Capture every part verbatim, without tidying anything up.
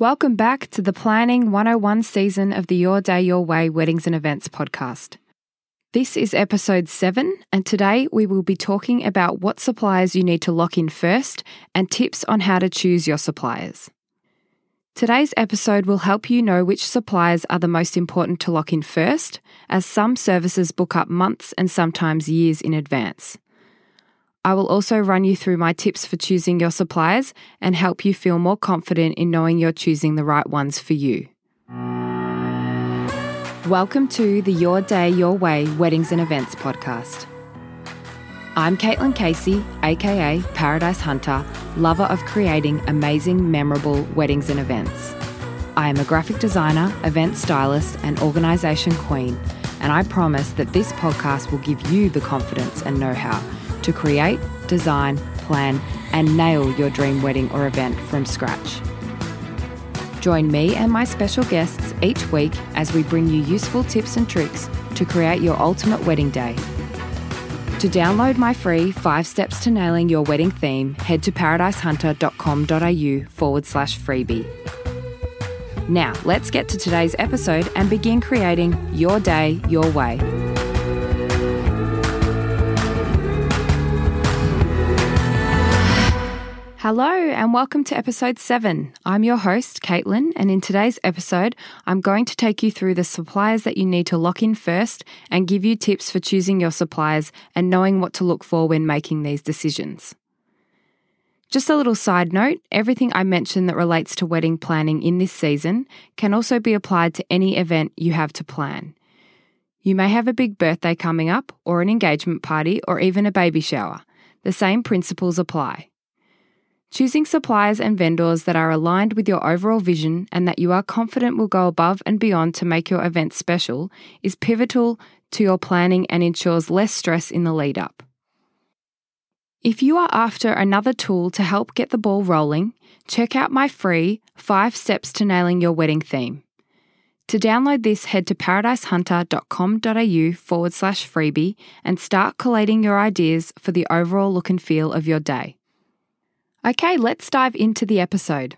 Welcome back to the Planning one oh one season of the Your Day, Your Way Weddings and Events podcast. This is episode seven, and today we will be talking about what suppliers you need to lock in first and tips on how to choose your suppliers. Today's episode will help you know which suppliers are the most important to lock in first, as some services book up months and sometimes years in advance. I will also run you through my tips for choosing your suppliers and help you feel more confident in knowing you're choosing the right ones for you. Welcome to the Your Day, Your Way Weddings and Events podcast. I'm Caitlin Casey, aka Paradise Hunter, lover of creating amazing, memorable weddings and events. I am a graphic designer, event stylist, and organisation queen, and I promise that this podcast will give you the confidence and know-how to create, design, plan, and nail your dream wedding or event from scratch. Join me and my special guests each week as we bring you useful tips and tricks to create your ultimate wedding day. To download my free five steps to nailing your wedding theme, head to paradisehunter.com.au forward slash freebie. Now, let's get to today's episode and begin creating your day, your way. Hello and welcome to episode seven. I'm your host, Caitlin, and in today's episode, I'm going to take you through the suppliers that you need to lock in first and give you tips for choosing your suppliers and knowing what to look for when making these decisions. Just a little side note, everything I mention that relates to wedding planning in this season can also be applied to any event you have to plan. You may have a big birthday coming up, or an engagement party, or even a baby shower. The same principles apply. Choosing suppliers and vendors that are aligned with your overall vision and that you are confident will go above and beyond to make your event special is pivotal to your planning and ensures less stress in the lead-up. If you are after another tool to help get the ball rolling, check out my free five Steps to Nailing Your Wedding Theme. To download this, head to paradisehunter.com.au forward slash freebie and start collating your ideas for the overall look and feel of your day. Okay, let's dive into the episode.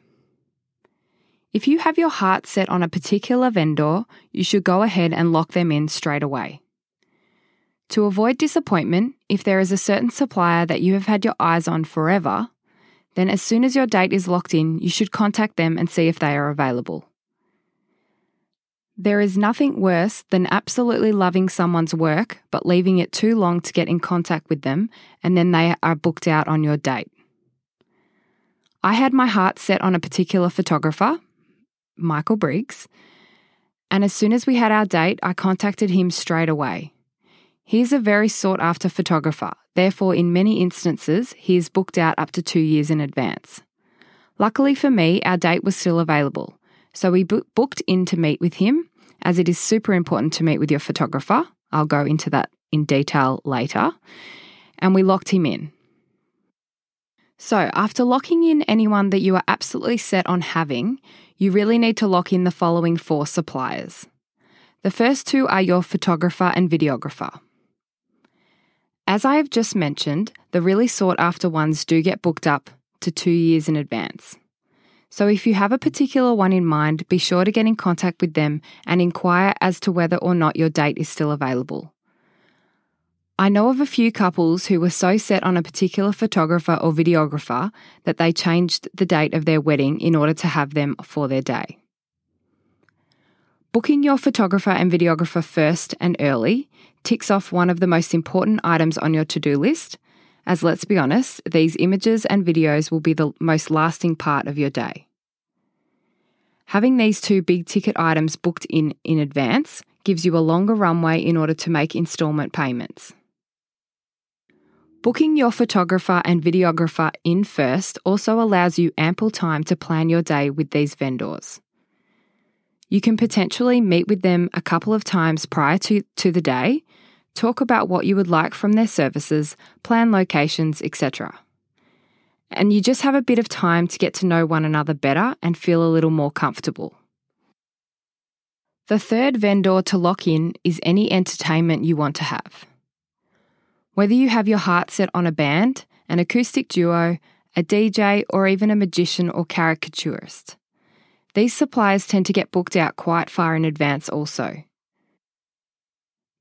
If you have your heart set on a particular vendor, you should go ahead and lock them in straight away. To avoid disappointment, if there is a certain supplier that you have had your eyes on forever, then as soon as your date is locked in, you should contact them and see if they are available. There is nothing worse than absolutely loving someone's work but leaving it too long to get in contact with them, and then they are booked out on your date. I had my heart set on a particular photographer, Michael Briggs, and as soon as we had our date, I contacted him straight away. He is a very sought-after photographer, therefore in many instances, he is booked out up to two years in advance. Luckily for me, our date was still available, so we bu- booked in to meet with him, as it is super important to meet with your photographer. I'll go into that in detail later, and we locked him in. So, after locking in anyone that you are absolutely set on having, you really need to lock in the following four suppliers. The first two are your photographer and videographer. As I have just mentioned, the really sought-after ones do get booked up to two years in advance. So if you have a particular one in mind, be sure to get in contact with them and inquire as to whether or not your date is still available. I know of a few couples who were so set on a particular photographer or videographer that they changed the date of their wedding in order to have them for their day. Booking your photographer and videographer first and early ticks off one of the most important items on your to-do list, as let's be honest, these images and videos will be the most lasting part of your day. Having these two big-ticket items booked in in advance gives you a longer runway in order to make instalment payments. Booking your photographer and videographer in first also allows you ample time to plan your day with these vendors. You can potentially meet with them a couple of times prior to, to the day, talk about what you would like from their services, plan locations, et cetera. And you just have a bit of time to get to know one another better and feel a little more comfortable. The third vendor to lock in is any entertainment you want to have. Whether you have your heart set on a band, an acoustic duo, a D J, or even a magician or caricaturist, These supplies tend to get booked out quite far in advance also.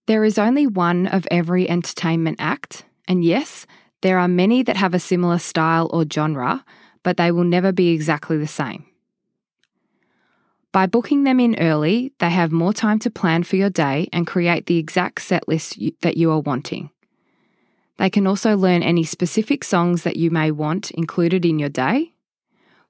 There is only one of every entertainment act, and yes, there are many that have a similar style or genre, but they will never be exactly the same. By booking them in early, they have more time to plan for your day and create the exact set list you, that you are wanting. They can also learn any specific songs that you may want included in your day.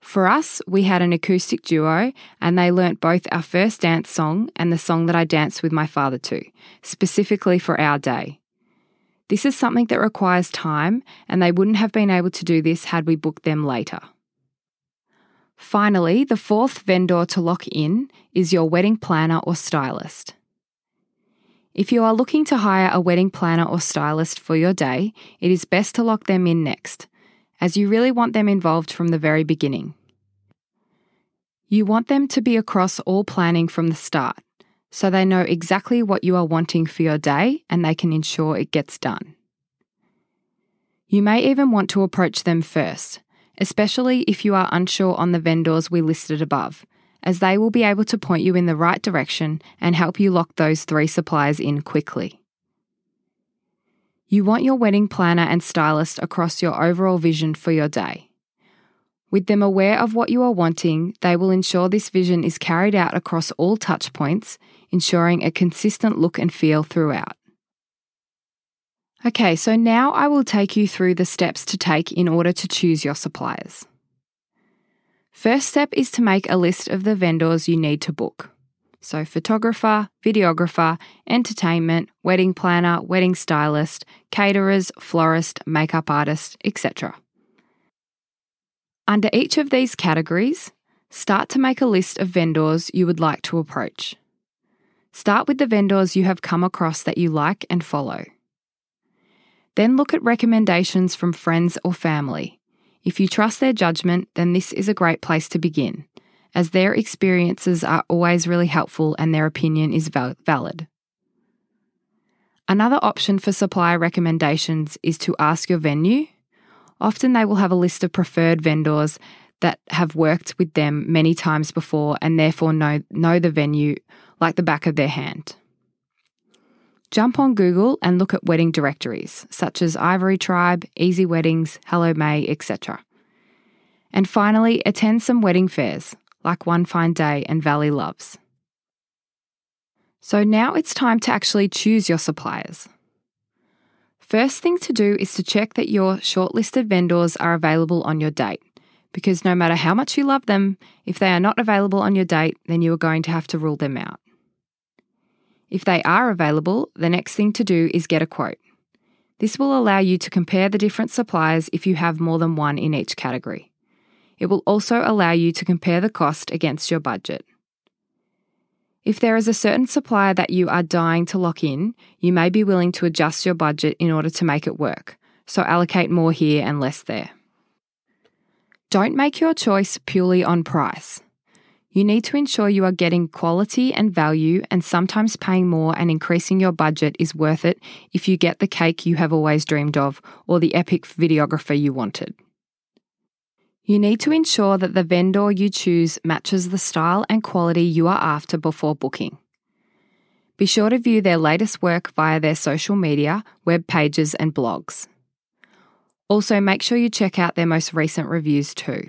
For us, we had an acoustic duo and they learnt both our first dance song and the song that I danced with my father to, specifically for our day. This is something that requires time, and they wouldn't have been able to do this had we booked them later. Finally, the fourth vendor to lock in is your wedding planner or stylist. If you are looking to hire a wedding planner or stylist for your day, it is best to lock them in next, as you really want them involved from the very beginning. You want them to be across all planning from the start, so they know exactly what you are wanting for your day and they can ensure it gets done. You may even want to approach them first, especially if you are unsure on the vendors we listed above, as they will be able to point you in the right direction and help you lock those three suppliers in quickly. You want your wedding planner and stylist across your overall vision for your day. With them aware of what you are wanting, they will ensure this vision is carried out across all touch points, ensuring a consistent look and feel throughout. Okay, so now I will take you through the steps to take in order to choose your suppliers. First step is to make a list of the vendors you need to book. So photographer, videographer, entertainment, wedding planner, wedding stylist, caterers, florist, makeup artist, et cetera. Under each of these categories, start to make a list of vendors you would like to approach. Start with the vendors you have come across that you like and follow. Then look at recommendations from friends or family. If you trust their judgment, then this is a great place to begin, as their experiences are always really helpful and their opinion is val- valid. Another option for supplier recommendations is to ask your venue. Often they will have a list of preferred vendors that have worked with them many times before and therefore know, know the venue like the back of their hand. Jump on Google and look at wedding directories, such as Ivory Tribe, Easy Weddings, Hello May, et cetera. And finally, attend some wedding fairs, like One Fine Day and Valley Loves. So now it's time to actually choose your suppliers. First thing to do is to check that your shortlisted vendors are available on your date, because no matter how much you love them, if they are not available on your date, then you are going to have to rule them out. If they are available, the next thing to do is get a quote. This will allow you to compare the different suppliers if you have more than one in each category. It will also allow you to compare the cost against your budget. If there is a certain supplier that you are dying to lock in, you may be willing to adjust your budget in order to make it work, so allocate more here and less there. Don't make your choice purely on price. You need to ensure you are getting quality and value, and sometimes paying more and increasing your budget is worth it if you get the cake you have always dreamed of or the epic videographer you wanted. You need to ensure that the vendor you choose matches the style and quality you are after before booking. Be sure to view their latest work via their social media, web pages and blogs. Also, make sure you check out their most recent reviews too.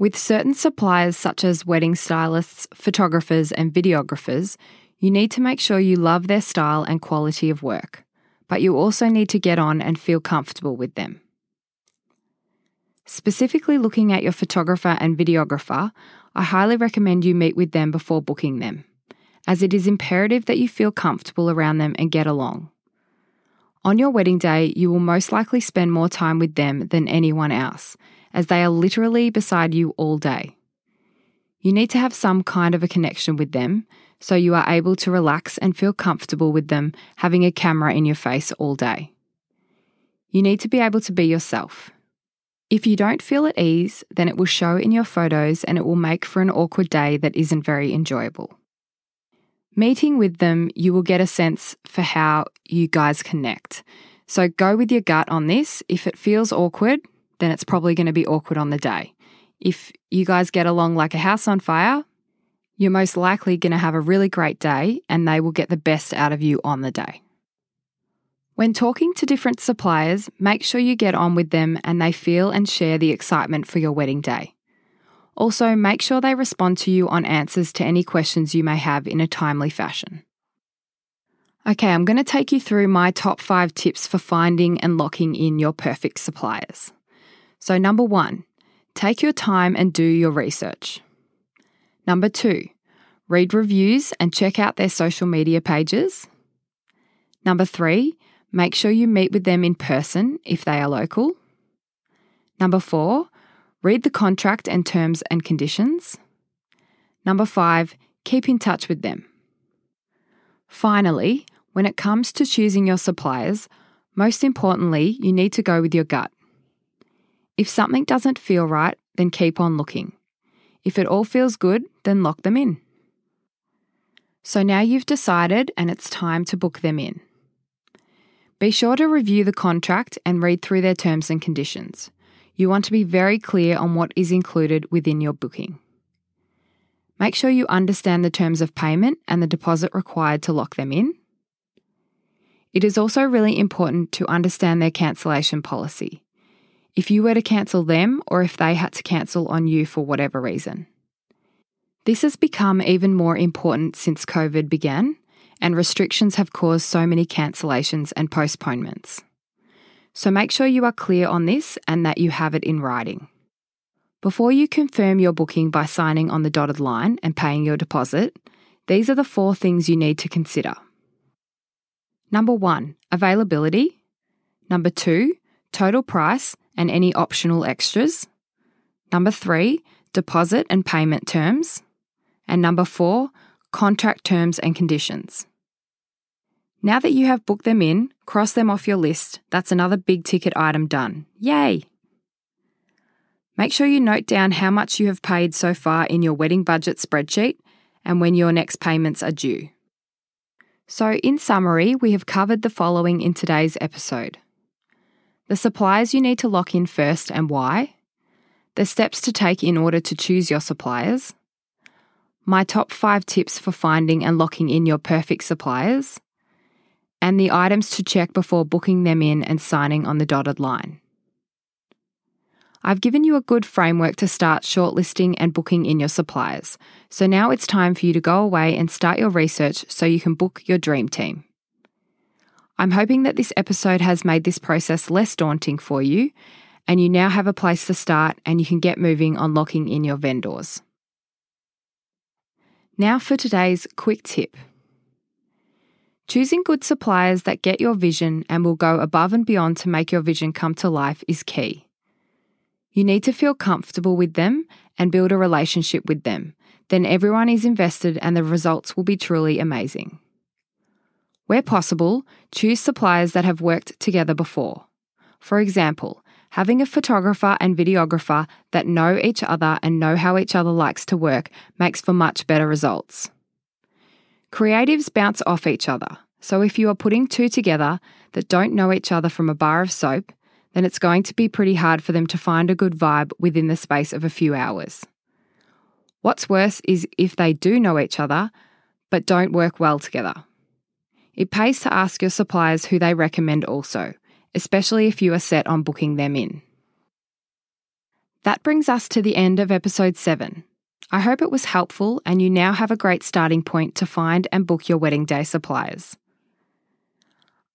With certain suppliers such as wedding stylists, photographers and videographers, you need to make sure you love their style and quality of work, but you also need to get on and feel comfortable with them. Specifically looking at your photographer and videographer, I highly recommend you meet with them before booking them, as it is imperative that you feel comfortable around them and get along. On your wedding day, you will most likely spend more time with them than anyone else, as they are literally beside you all day. You need to have some kind of a connection with them, so you are able to relax and feel comfortable with them having a camera in your face all day. You need to be able to be yourself. If you don't feel at ease, then it will show in your photos and it will make for an awkward day that isn't very enjoyable. Meeting with them, you will get a sense for how you guys connect. So go with your gut on this. If it feels awkward, then it's probably going to be awkward on the day. if you guys get along like a house on fire, you're most likely going to have a really great day and they will get the best out of you on the day. When talking to different suppliers, make sure you get on with them and they feel and share the excitement for your wedding day. Also, make sure they respond to you on answers to any questions you may have in a timely fashion. Okay, I'm going to take you through my top five tips for finding and locking in your perfect suppliers. So number one, take your time and do your research. Number two, read reviews and check out their social media pages. Number three, make sure you meet with them in person if they are local. Number four, read the contract and terms and conditions. Number five, keep in touch with them. Finally, when it comes to choosing your suppliers, most importantly, you need to go with your gut. If something doesn't feel right, then keep on looking. If it all feels good, then lock them in. So now you've decided and it's time to book them in. Be sure to review the contract and read through their terms and conditions. You want to be very clear on what is included within your booking. Make sure you understand the terms of payment and the deposit required to lock them in. It is also really important to understand their cancellation policy. If you were to cancel them or if they had to cancel on you for whatever reason. This has become even more important since COVID began and restrictions have caused so many cancellations and postponements. So make sure you are clear on this and that you have it in writing. Before you confirm your booking by signing on the dotted line and paying your deposit, these are the four things you need to consider. Number one, availability. Number two, total price and any optional extras. Number three, deposit and payment terms. And number four, contract terms and conditions. Now that you have booked them in, cross them off your list. That's another big ticket item done. Yay! Make sure you note down how much you have paid so far in your wedding budget spreadsheet and when your next payments are due. So in summary, we have covered the following in today's episode. The suppliers you need to lock in first and why, the steps to take in order to choose your suppliers, my top five tips for finding and locking in your perfect suppliers, and the items to check before booking them in and signing on the dotted line. I've given you a good framework to start shortlisting and booking in your suppliers, so now it's time for you to go away and start your research so you can book your dream team. I'm hoping that this episode has made this process less daunting for you and you now have a place to start and you can get moving on locking in your vendors. Now for today's quick tip. Choosing good suppliers that get your vision and will go above and beyond to make your vision come to life is key. You need to feel comfortable with them and build a relationship with them. Then everyone is invested and the results will be truly amazing. Where possible, choose suppliers that have worked together before. For example, having a photographer and videographer that know each other and know how each other likes to work makes for much better results. Creatives bounce off each other, so if you are putting two together that don't know each other from a bar of soap, then it's going to be pretty hard for them to find a good vibe within the space of a few hours. What's worse is if they do know each other, but don't work well together. It pays to ask your suppliers who they recommend also, especially if you are set on booking them in. That brings us to the end of episode seven. I hope it was helpful and you now have a great starting point to find and book your wedding day suppliers.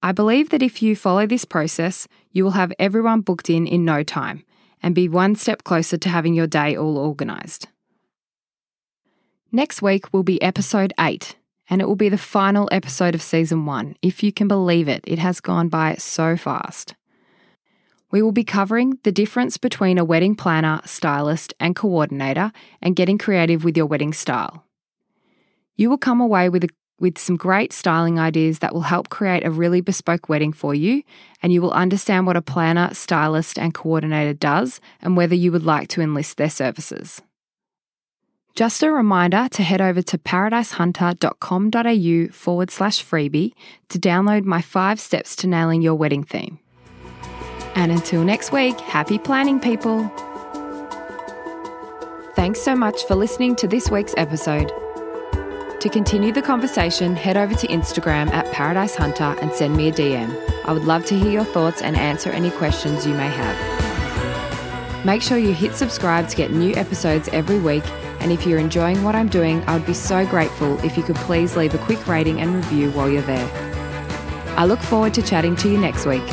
I believe that if you follow this process, you will have everyone booked in in no time and be one step closer to having your day all organised. Next week will be episode eight. And it will be the final episode of season one. If you can believe it, it has gone by so fast. We will be covering the difference between a wedding planner, stylist, and coordinator and getting creative with your wedding style. You will come away with, a, with some great styling ideas that will help create a really bespoke wedding for you, and you will understand what a planner, stylist, and coordinator does and whether you would like to enlist their services. Just a reminder to head over to paradisehunter.com.au forward slash freebie to download my five steps to nailing your wedding theme. And until next week, happy planning, people! Thanks so much for listening to this week's episode. To continue the conversation, head over to Instagram at Paradise Hunter and send me a D M. I would love to hear your thoughts and answer any questions you may have. Make sure you hit subscribe to get new episodes every week, and if you're enjoying what I'm doing, I would be so grateful if you could please leave a quick rating and review while you're there. I look forward to chatting to you next week.